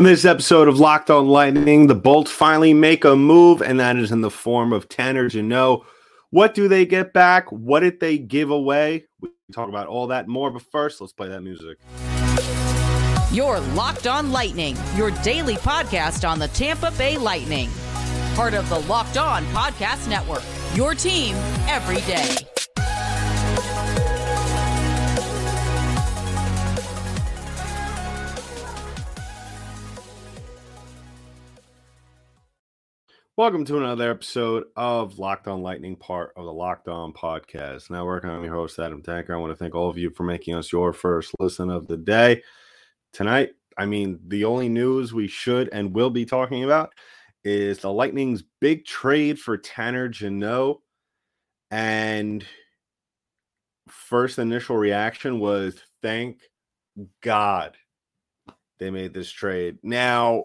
On this episode of Locked On Lightning, the Bolts finally make a move, and that is in the form of Tanner Jeannot. What do they get back? What did they give away? We talk about all that and more, but first, let's play that music. You're Locked On Lightning, your daily podcast on the Tampa Bay Lightning. Part of the Locked On Podcast Network, your team every day. Welcome to another episode of Locked On Lightning, part of the Locked On Podcast Network. I'm your host, Adam Danker. I want to thank all of you for making us your first listen of the day. Tonight, the only news we should and will be talking about is the Lightning's big trade for Tanner Jeannot. And first initial reaction was, thank God they made this trade. Now,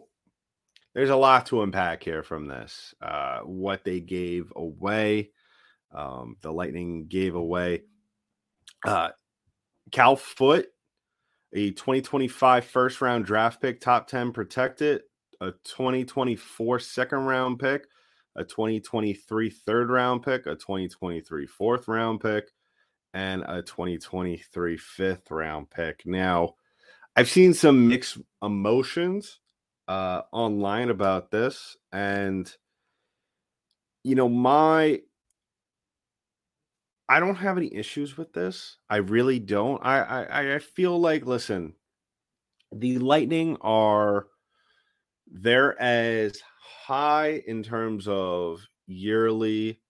there's a lot to unpack here from this. What they gave away, the Lightning gave away Cal Foote, a 2025 first-round draft pick, top 10 protected, a 2024 second-round pick, a 2023 third-round pick, a 2023 fourth-round pick, and a 2023 fifth-round pick. Now, I've seen some mixed emotions online about this, and I don't have any issues with this. I really don't. I feel like, listen, the Lightning are, they're as high in terms of yearly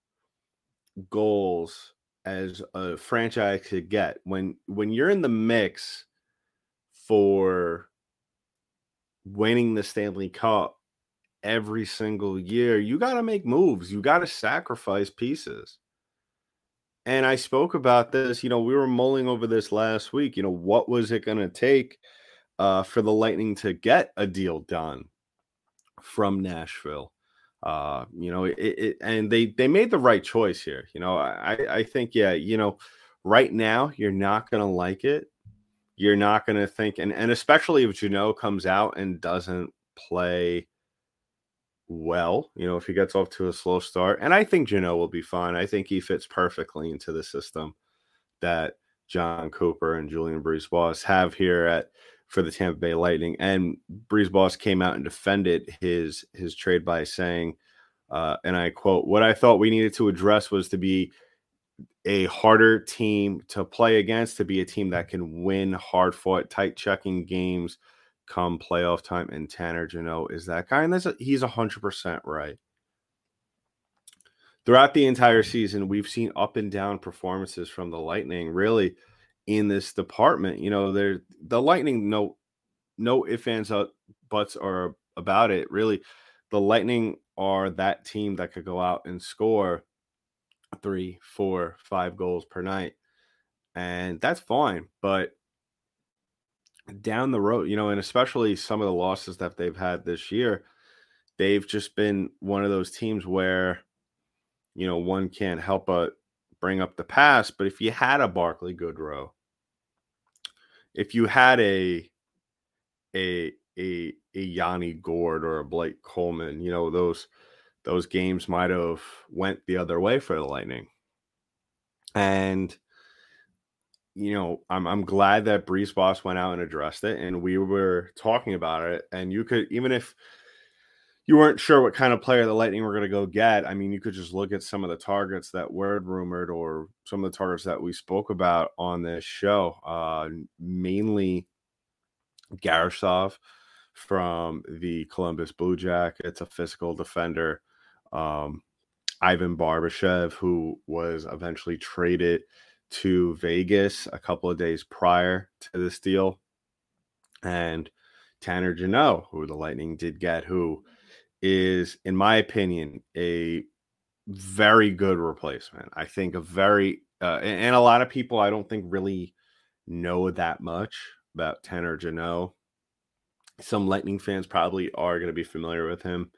goals as a franchise could get. When you're in the mix for winning the Stanley Cup every single year, you got to make moves. You got to sacrifice pieces. And I spoke about this, we were mulling over this last week, what was it going to take for the Lightning to get a deal done from Nashville? And they made the right choice here. I think, right now you're not going to like it. You're not going to think, and especially if Jeannot comes out and doesn't play well, if he gets off to a slow start. And I think Jeannot will be fine. I think he fits perfectly into the system that John Cooper and Julien BriseBois have here for the Tampa Bay Lightning. And BriseBois came out and defended his trade by saying, and I quote, "What I thought we needed to address was to be a harder team to play against, to be a team that can win hard-fought, tight-checking games come playoff time." And Tanner Jeannot is that guy, and he's 100% right. Throughout the entire season, we've seen up-and-down performances from the Lightning, really, in this department. The Lightning, no ifs, ands, buts are about it, really. The Lightning are that team that could go out and score 3, 4, 5 goals per night, and that's fine. But down the road, and especially some of the losses that they've had this year, they've just been one of those teams where one can't help but bring up the past. But if you had a Barkley Goodrow, if you had a Yanni Gourde or a Blake Coleman, those games might have went the other way for the Lightning. And, I'm glad that BriseBois went out and addressed it, and we were talking about it. And you could, even if you weren't sure what kind of player the Lightning were going to go get, you could just look at some of the targets that were rumored or some of the targets that we spoke about on this show, mainly Garisov from the Columbus Blue Jackets, a physical defender, Ivan Barbashev, who was eventually traded to Vegas a couple of days prior to this deal, and Tanner Jeannot, who the Lightning did get, who is, in my opinion, a very good replacement. I think a very and a lot of people, I don't think, really know that much about Tanner Jeannot. Some Lightning fans probably are going to be familiar with him,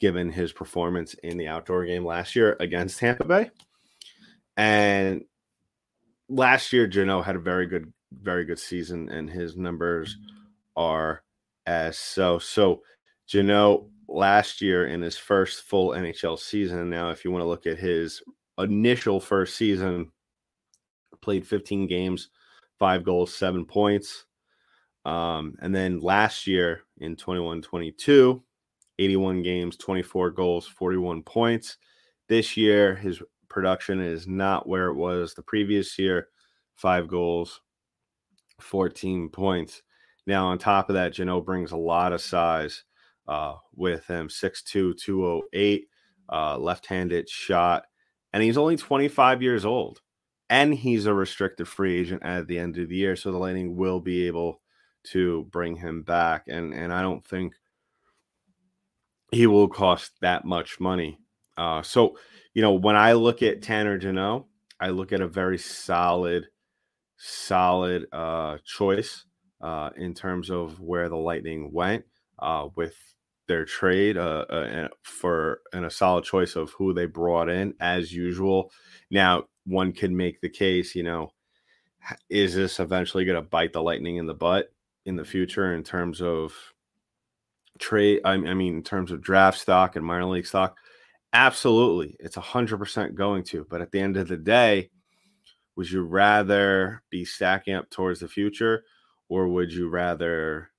given his performance in the outdoor game last year against Tampa Bay. And last year, Jeannot had a very good season, and his numbers are as so. So Jeannot last year in his first full NHL season. Now, if you want to look at his initial first season, played 15 games, 5 goals, 7 points. And then last year in 21-22, 81 games, 24 goals, 41 points. This year, his production is not where it was the previous year. 5 goals, 14 points. Now, on top of that, Jeannot brings a lot of size with him. 6'2", 208, left-handed shot. And he's only 25 years old. And he's a restricted free agent at the end of the year. So the Lightning will be able to bring him back. And I don't think he will cost that much money. So, you know, when I look at Tanner Jeannot, I look at a very solid choice in terms of where the Lightning went with their trade and a solid choice of who they brought in as usual. Now, one could make the case, you know, is this eventually going to bite the Lightning in the butt in the future in terms of trade? I mean, in terms of draft stock and minor league stock. Absolutely. It's 100% going to. But at the end of the day, would you rather be stacking up towards the future, or would you rather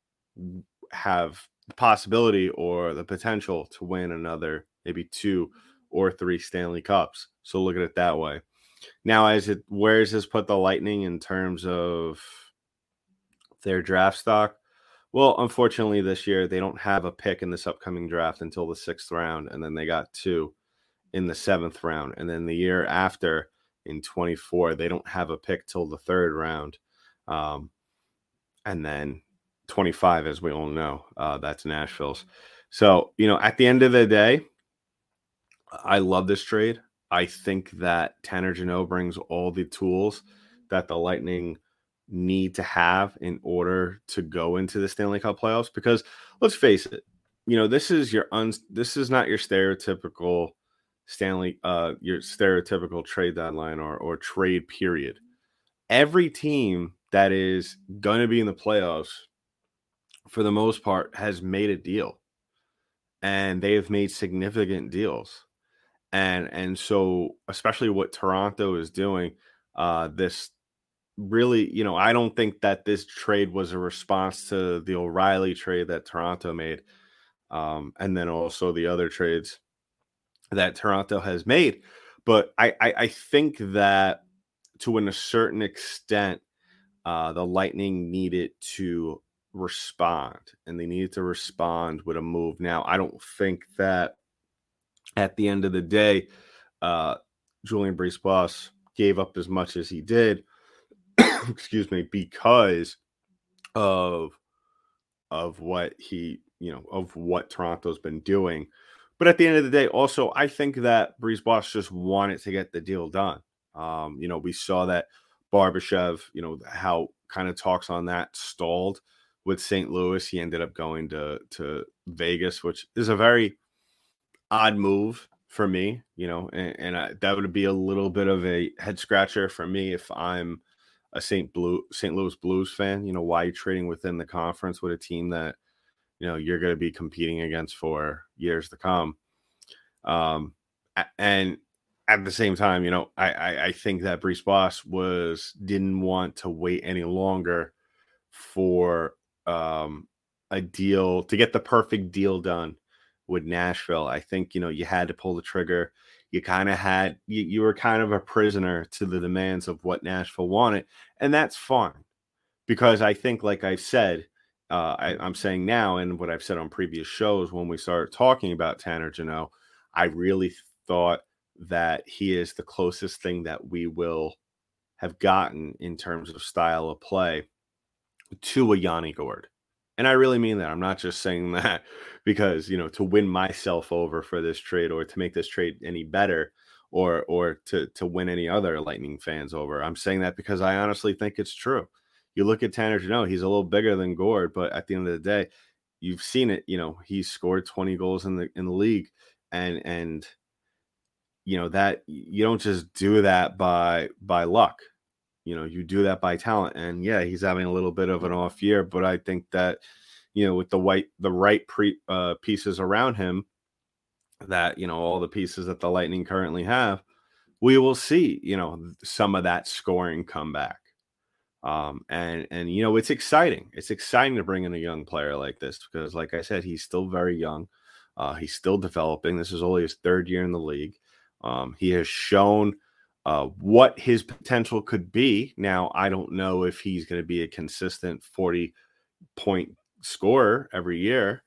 have the possibility or the potential to win another, maybe 2 or 3 Stanley Cups? So look at it that way. Now, where does this put the Lightning in terms of their draft stock? Well, unfortunately, this year they don't have a pick in this upcoming draft until the 6th round, and then they got 2 in the 7th round, and then the year after in 24 they don't have a pick till the 3rd round, and then 25, as we all know, that's Nashville's. So, you know, at the end of the day, I love this trade. I think that Tanner Jeannot brings all the tools that the Lightning need to have in order to go into the Stanley Cup playoffs, because let's face it, you know, this is not your stereotypical your stereotypical trade deadline or trade period. Every team that is going to be in the playoffs for the most part has made a deal, and they have made significant deals. And so especially what Toronto is doing, this really, you know, I don't think that this trade was a response to the O'Reilly trade that Toronto made. And then also the other trades that Toronto has made. But I think that to a certain extent, the Lightning needed to respond, and they needed to respond with a move. Now, I don't think that at the end of the day, Julien BriseBois gave up as much as he did, excuse me, because of what he, you know, of what Toronto's been doing. But at the end of the day, also, I think that BriseBois just wanted to get the deal done. You know, we saw that Barbashev, you know, how kind of talks on that stalled with St. Louis. He ended up going to Vegas, which is a very odd move for me, you know, and that would be a little bit of a head scratcher for me if I'm a St. Louis Blues fan. You know, why are you trading within the conference with a team that, you know, you're going to be competing against for years to come? And at the same time, you know, I think that BriseBois didn't want to wait any longer for a deal to get the perfect deal done with Nashville. I think, you know, you had to pull the trigger. You kind of had, you were kind of a prisoner to the demands of what Nashville wanted. And that's fine, because I think, like I've said, I'm saying now, and what I've said on previous shows, when we started talking about Tanner Jeannot, I really thought that he is the closest thing that we will have gotten in terms of style of play to a Yanni Gourde. And I really mean that. I'm not just saying that because, you know, to win myself over for this trade, or to make this trade any better, or to win any other Lightning fans over. I'm saying that because I honestly think it's true. You look at Tanner Jeannot, he's a little bigger than Gourde, but at the end of the day, you've seen it. You know, he scored 20 goals in the league, and you know that you don't just do that by luck. You know, you do that by talent. And yeah, he's having a little bit of an off year, but I think that, you know, with the right pieces around him, that, you know, all the pieces that the Lightning currently have, we will see, you know, some of that scoring come back. And you know, it's exciting. It's exciting to bring in a young player like this because, like I said, he's still very young. He's still developing. This is only his third year in the league. He has shown what his potential could be. Now, I don't know if he's going to be a consistent 40-point scorer every year.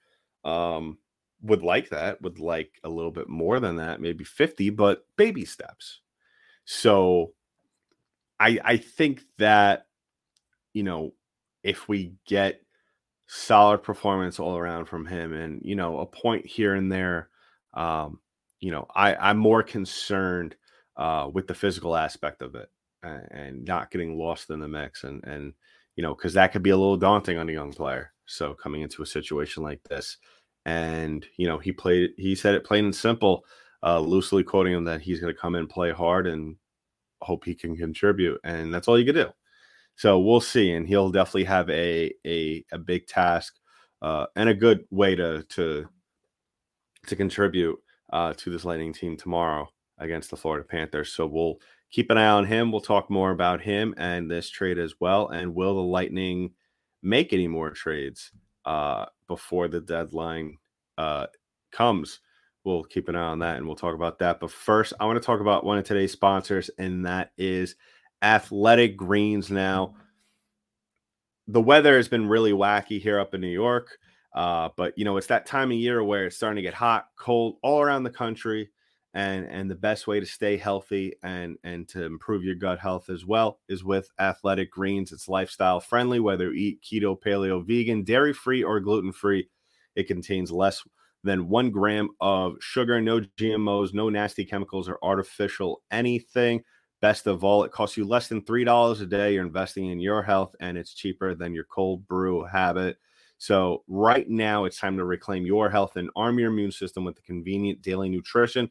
Would like that. Would like a little bit more than that, maybe 50, but baby steps. So I think that, you know, if we get solid performance all around from him and, you know, a point here and there, you know, I'm more concerned with the physical aspect of it and not getting lost in the mix. And you know, because that could be a little daunting on a young player. So coming into a situation like this, and, you know, he said it plain and simple, loosely quoting him, that he's going to come in, play hard, and hope he can contribute. And that's all you can do. So we'll see. And he'll definitely have a big task and a good way to contribute to this Lightning team tomorrow against the Florida Panthers. So we'll keep an eye on him. We'll talk more about him and this trade as well. And will the Lightning make any more trades before the deadline comes? We'll keep an eye on that, and we'll talk about that. But first, I want to talk about one of today's sponsors, and that is Athletic Greens. Now, the weather has been really wacky here up in New York, but, you know, it's that time of year where it's starting to get hot, cold all around the country. And the best way to stay healthy and to improve your gut health as well is with Athletic Greens. It's lifestyle friendly, whether you eat keto, paleo, vegan, dairy-free, or gluten-free. It contains less than 1 gram of sugar, no GMOs, no nasty chemicals or artificial anything. Best of all, it costs you less than $3 a day. You're investing in your health, and it's cheaper than your cold brew habit. So right now, it's time to reclaim your health and arm your immune system with the convenient daily nutrition.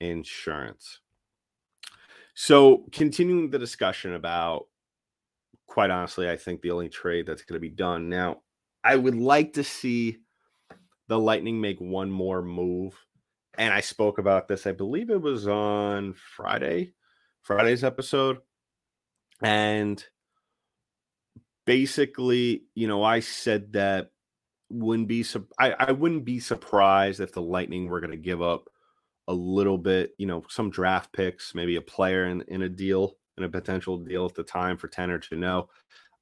insurance. So continuing the discussion about, quite honestly, I think the only trade that's going to be done. Now, I would like to see the Lightning make one more move. And I spoke about this, I believe it was on Friday's episode. And basically, you know, I said that I wouldn't be surprised if the Lightning were going to give up a little bit, you know, some draft picks, maybe a player in a potential deal at the time for Tanner Jeannot.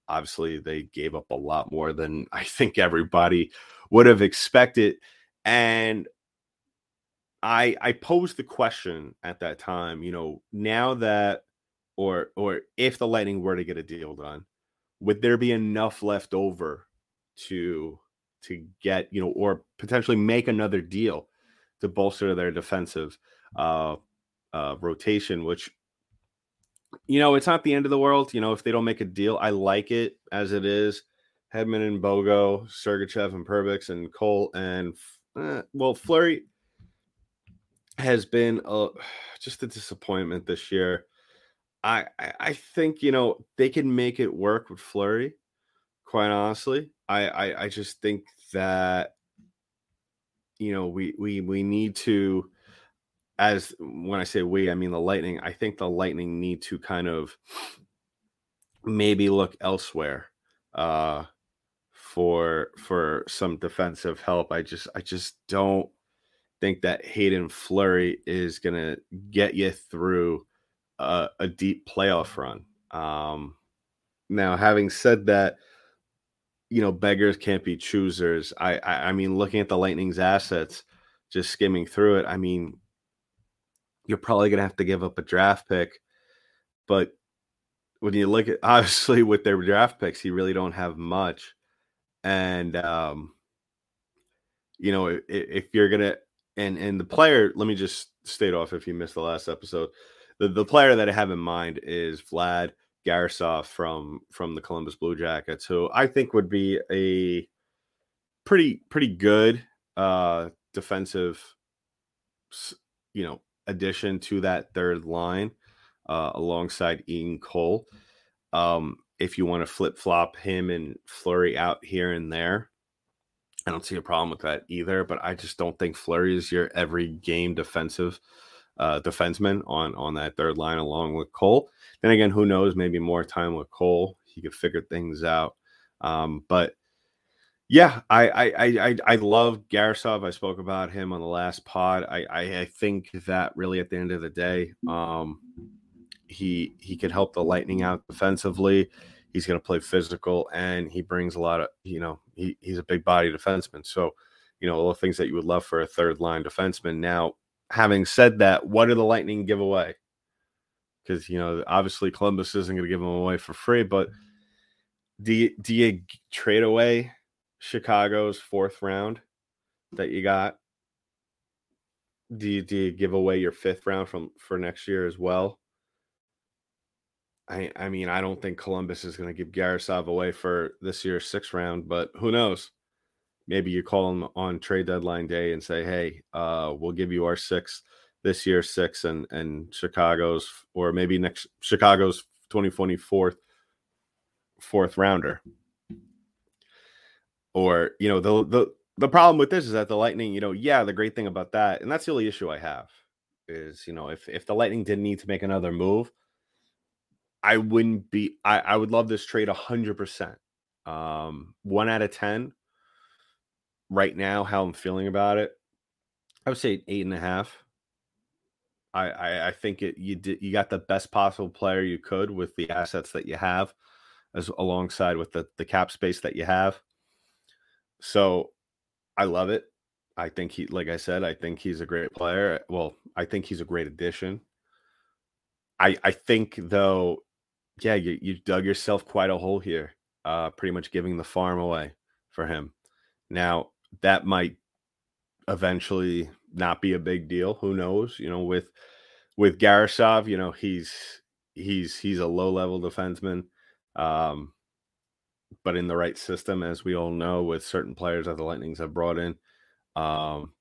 Obviously, they gave up a lot more than I think everybody would have expected. And I posed the question at that time, you know, now that or if the Lightning were to get a deal done, would there be enough left over to get, you know, or potentially make another deal to bolster their defensive rotation, which, you know, it's not the end of the world. You know, if they don't make a deal, I like it as it is. Hedman and Bogo, Sergachev and Perbix and Cole and, Fleury has been just a disappointment this year. I think, you know, they can make it work with Fleury, quite honestly. I just think that, you know, we need to, as when I say we, I mean the Lightning. I think the Lightning need to kind of maybe look elsewhere for some defensive help. I just don't think that Haydn Fleury is gonna get you through a deep playoff run. Now, having said that, you know, beggars can't be choosers. I mean, looking at the Lightning's assets, just skimming through it, I mean, you're probably going to have to give up a draft pick. But when you look at, obviously, with their draft picks, you really don't have much. And you know, if you're going to, and the player, let me just state off if you missed the last episode, the player that I have in mind is Vlad Garisov from the Columbus Blue Jackets, who I think would be a pretty good defensive, you know, addition to that third line alongside Ian Cole. If you want to flip-flop him and Fleury out here and there, I don't see a problem with that either, but I just don't think Fleury is your every game defensive defenseman on that third line along with Cole. Then again, who knows, maybe more time with Cole, he could figure things out. But yeah, I love Garisov. I spoke about him on the last pod. I think that really at the end of the day, he could help the Lightning out defensively. He's going to play physical, and he brings a lot of, you know, he's a big body defenseman. So, you know, all the things that you would love for a third line defenseman. Now, having said that, what do the Lightning give away? Because, you know, obviously Columbus isn't going to give them away for free, but do you trade away Chicago's fourth round that you got? Do you give away your fifth round for next year as well? I mean, I don't think Columbus is going to give Garisov away for this year's sixth round, but who knows? Maybe you call him on trade deadline day and say, hey, we'll give you our sixth, this year's sixth, and Chicago's, or maybe next Chicago's 2024 fourth rounder. Or, you know, the problem with this is that the Lightning, you know, yeah, the great thing about that, and that's the only issue I have, is, you know, if the Lightning didn't need to make another move, I wouldn't be, I would love this trade 100%. 1 out of 10 right now, how I'm feeling about it, I would say 8.5. I think you got the best possible player you could with the assets that you have, as alongside with the cap space that you have. So I love it. I think he, like I said, I think he's a great player. Well, I think he's a great addition. I think, though, yeah, you dug yourself quite a hole here, pretty much giving the farm away for him. Now, that might eventually not be a big deal. Who knows? You know, with Garisov, you know, he's a low-level defenseman. But in the right system, as we all know, with certain players that the Lightnings have brought in,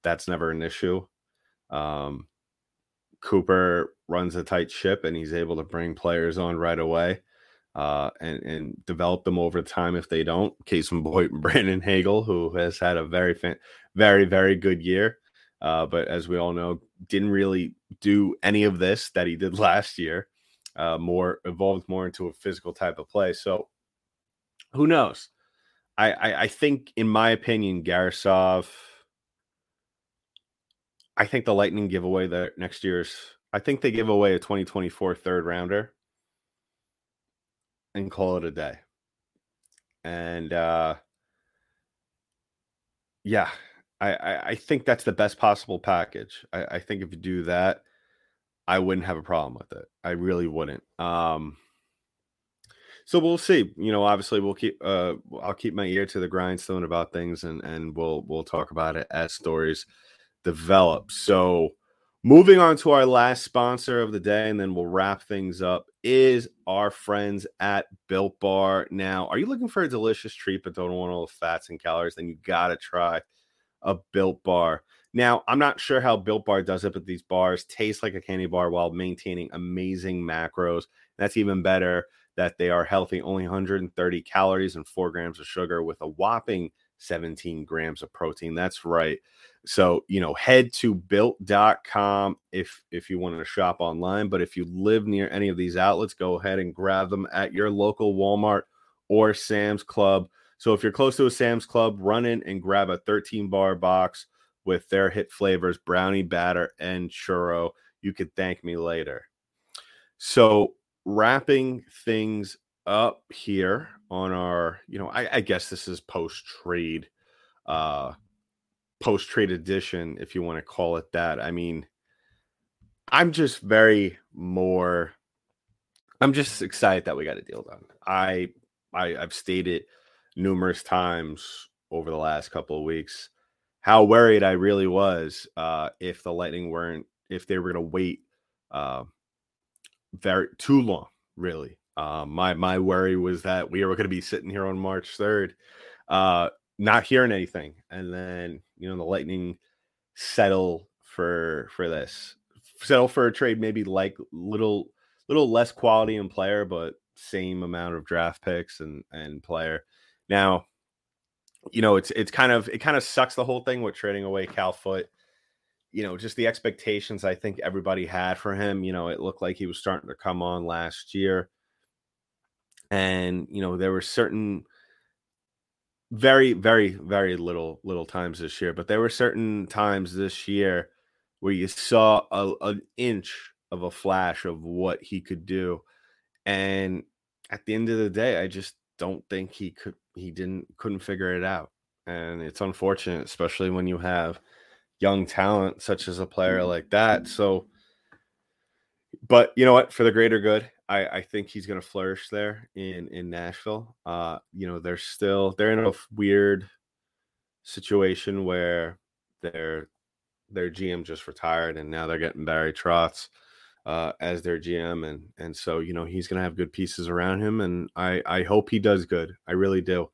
that's never an issue. Cooper runs a tight ship, and he's able to bring players on right away and develop them over time if they don't. Case in point, Brandon Hagel, who has had a very, very good year, but as we all know, didn't really do any of this that he did last year, more evolved more into a physical type of play. So who knows? I think, in my opinion, Garisov, I think the Lightning give away the next year's, I think they give away a 2024 third rounder and call it a day. And yeah, I think that's the best possible package. I think if you do that, I wouldn't have a problem with it. I really wouldn't. So we'll see. You know, obviously I'll keep my ear to the grindstone about things, and we'll talk about it as stories develop. So moving on to our last sponsor of the day, and then we'll wrap things up, is our friends at Built Bar. Now, are you looking for a delicious treat but don't want all the fats and calories? Then you got to try a Built Bar. Now, I'm not sure how Built Bar does it, but these bars taste like a candy bar while maintaining amazing macros. That's even better that they are healthy, only 130 calories and 4 grams of sugar with a whopping 17 grams of protein. That's right. So, you know, head to built.com if you want to shop online. But if you live near any of these outlets, go ahead and grab them at your local Walmart or Sam's Club. So if you're close to a Sam's Club, run in and grab a 13-bar box with their hit flavors, brownie batter and churro. You could thank me later. So wrapping things up here on our, you know, I guess this is post-trade edition, if you want to call it that. I mean, I'm just I'm just excited that we got a deal done. I've stated numerous times over the last couple of weeks how worried I really was if the Lightning weren't, if they were going to wait too long, really. My worry was that we were going to be sitting here on March 3rd, not hearing anything. And then, you know, the Lightning settle for a trade, maybe like little less quality in player, but same amount of draft picks and player. Now, you know, it kind of sucks, the whole thing with trading away Cal Foote. You know, just the expectations I think everybody had for him. You know, it looked like he was starting to come on last year. And, you know, there were certain very, very, very little times this year, but there were certain times this year where you saw an inch of a flash of what he could do. And at the end of the day, I just don't think he couldn't figure it out. And it's unfortunate, especially when you have young talent such as a player like that. So, but you know what, for the greater good, I think he's going to flourish there in Nashville. You know, they're in a weird situation where their GM just retired, and now they're getting Barry Trotz as their GM. And so, you know, he's going to have good pieces around him, and I hope he does good. I really do.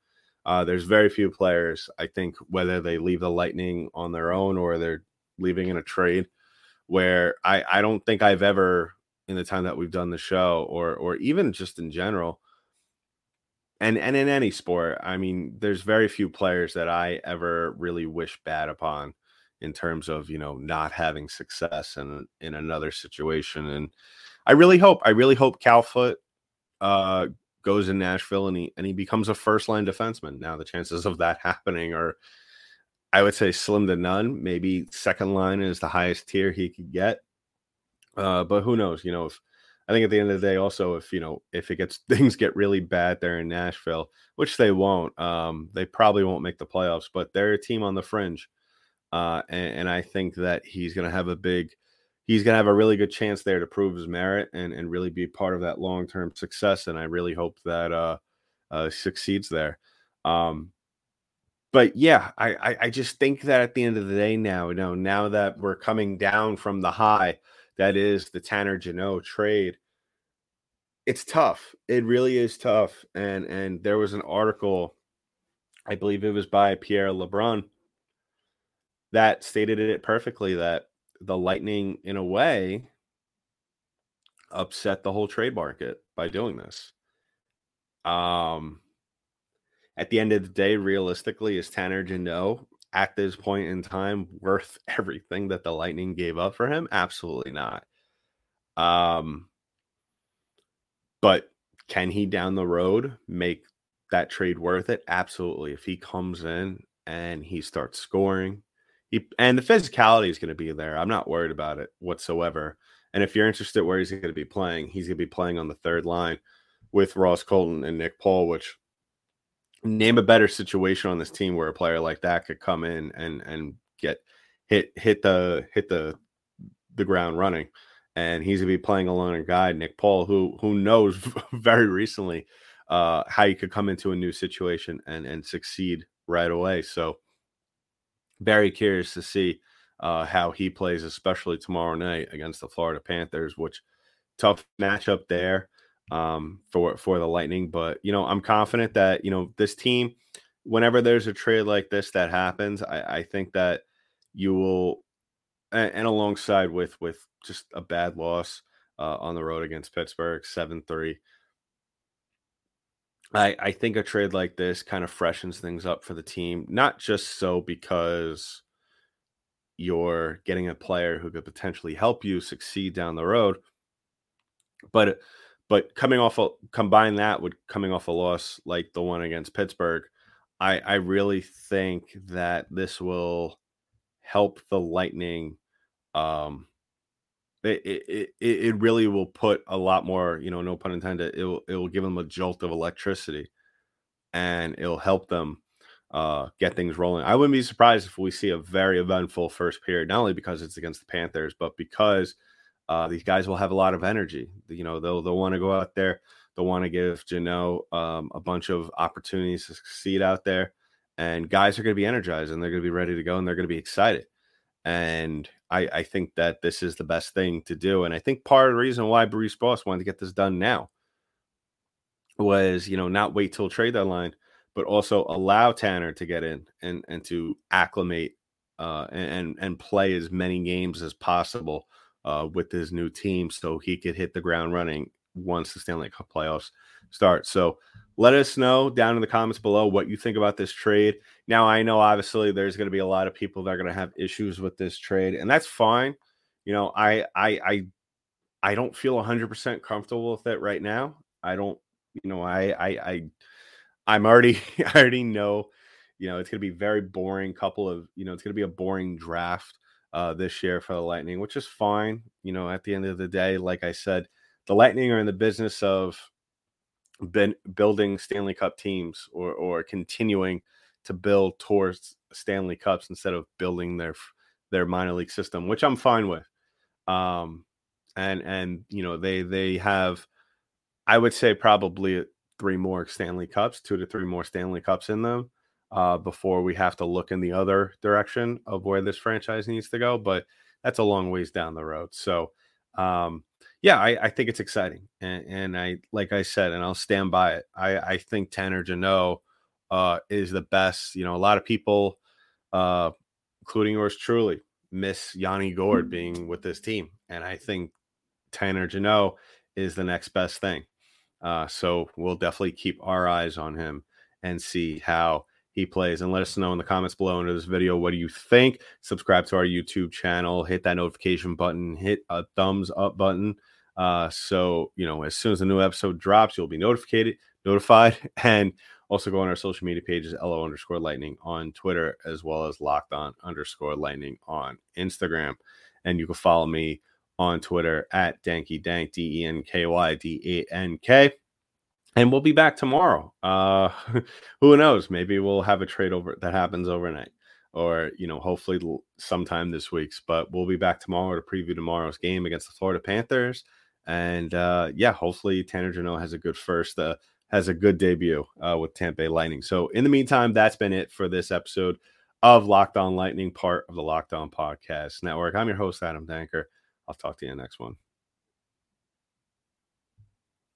There's very few players, I think, whether they leave the Lightning on their own or they're leaving in a trade, where I don't think I've ever, in the time that we've done the show, or even just in general, and in any sport, I mean, there's very few players that I ever really wish bad upon in terms of, you know, not having success in another situation. And I really hope Cal Foote goes in Nashville and he becomes a first line defenseman. Now, the chances of that happening are, I would say, slim to none. Maybe second line is the highest tier he could get. But who knows, you know, I think at the end of the day also, if, you know, if things get really bad there in Nashville, which they won't, they probably won't make the playoffs, but they're a team on the fringe. And I think that he's going to have a really good chance there to prove his merit and really be part of that long-term success. And I really hope that, succeeds there. But yeah, I just think that at the end of the day now, you know, now that we're coming down from the high, that is the Tanner Jeannot trade, it's tough. It really is tough. And there was an article, I believe it was by Pierre Lebrun, that stated it perfectly, that the Lightning, in a way, upset the whole trade market by doing this. At the end of the day, realistically, is Tanner Jeannot at this point in time worth everything that the Lightning gave up for him? Absolutely not. But can he down the road make that trade worth it? Absolutely. If he comes in and he starts scoring, and the physicality is going to be there. I'm not worried about it whatsoever. And if you're interested where he's going to be playing, he's going to be playing on the third line with Ross Colton and Nick Paul, which, name a better situation on this team where a player like that could come in and get hit the ground running. And he's gonna be playing along a guy, Nick Paul, who knows very recently how he could come into a new situation and succeed right away. So very curious to see how he plays, especially tomorrow night against the Florida Panthers, which, tough matchup there for the Lightning. But, you know, I'm confident that, you know, this team, whenever there's a trade like this that happens, I think that you will, and alongside with just a bad loss on the road against Pittsburgh, 7-3, I think a trade like this kind of freshens things up for the team, not just so because you're getting a player who could potentially help you succeed down the road, but combine that with coming off a loss like the one against Pittsburgh, I really think that this will help the Lightning. It really will put a lot more, you know, no pun intended, it will give them a jolt of electricity, and it'll help them get things rolling. I wouldn't be surprised if we see a very eventful first period, not only because it's against the Panthers, but because these guys will have a lot of energy. You know, they'll want to go out there. They'll want to give Jeannot a bunch of opportunities to succeed out there. and guys are going to be energized and they're going to be ready to go and they're going to be excited. And I think that this is the best thing to do. And I think part of the reason why BriseBois wanted to get this done now was, you know, not wait till trade deadline, but also allow Tanner to get in and to acclimate and play as many games as possible with his new team so he could hit the ground running once the Stanley Cup playoffs start. So let us know down in the comments below what you think about this trade. Now, I know, obviously, there's going to be a lot of people that are going to have issues with this trade, and that's fine. You know, I don't feel 100% comfortable with it right now. I don't, you know, I already know, you know, it's going to be very boring couple of, you know, it's going to be a boring draft this year for the Lightning, which is fine. You know, at the end of the day, like I said, the Lightning are in the business of building Stanley Cup teams or continuing to build towards Stanley Cups instead of building their minor league system, which I'm fine with. And you know, they have, I would say, probably 3 more Stanley Cups, 2 to 3 more Stanley Cups in them before we have to look in the other direction of where this franchise needs to go. But that's a long ways down the road. So, yeah, I think it's exciting. And I, like I said, and I'll stand by it. I think Tanner Jeannot is the best. You know, a lot of people, including yours truly, miss Yanni Gourde being with this team. And I think Tanner Jeannot is the next best thing. So we'll definitely keep our eyes on him and see how he plays. And let us know in the comments below under this video, what do you think? Subscribe to our YouTube channel, hit that notification button, hit a thumbs up button. So, you know, as soon as a new episode drops, you'll be notified. And also go on our social media pages, LO_Lightning on Twitter, as well as LockedOn_Lightning on Instagram. And you can follow me on Twitter at DankyDank, DenkyDank. And we'll be back tomorrow. Who knows? Maybe we'll have a trade over that happens overnight, or, you know, hopefully sometime this week. But we'll be back tomorrow to preview tomorrow's game against the Florida Panthers. And yeah, hopefully Tanner Jeannot has a good debut with Tampa Bay Lightning. So in the meantime, that's been it for this episode of Locked On Lightning, part of the Locked On Podcast Network. I'm your host, Adam Danker. I'll talk to you in the next one.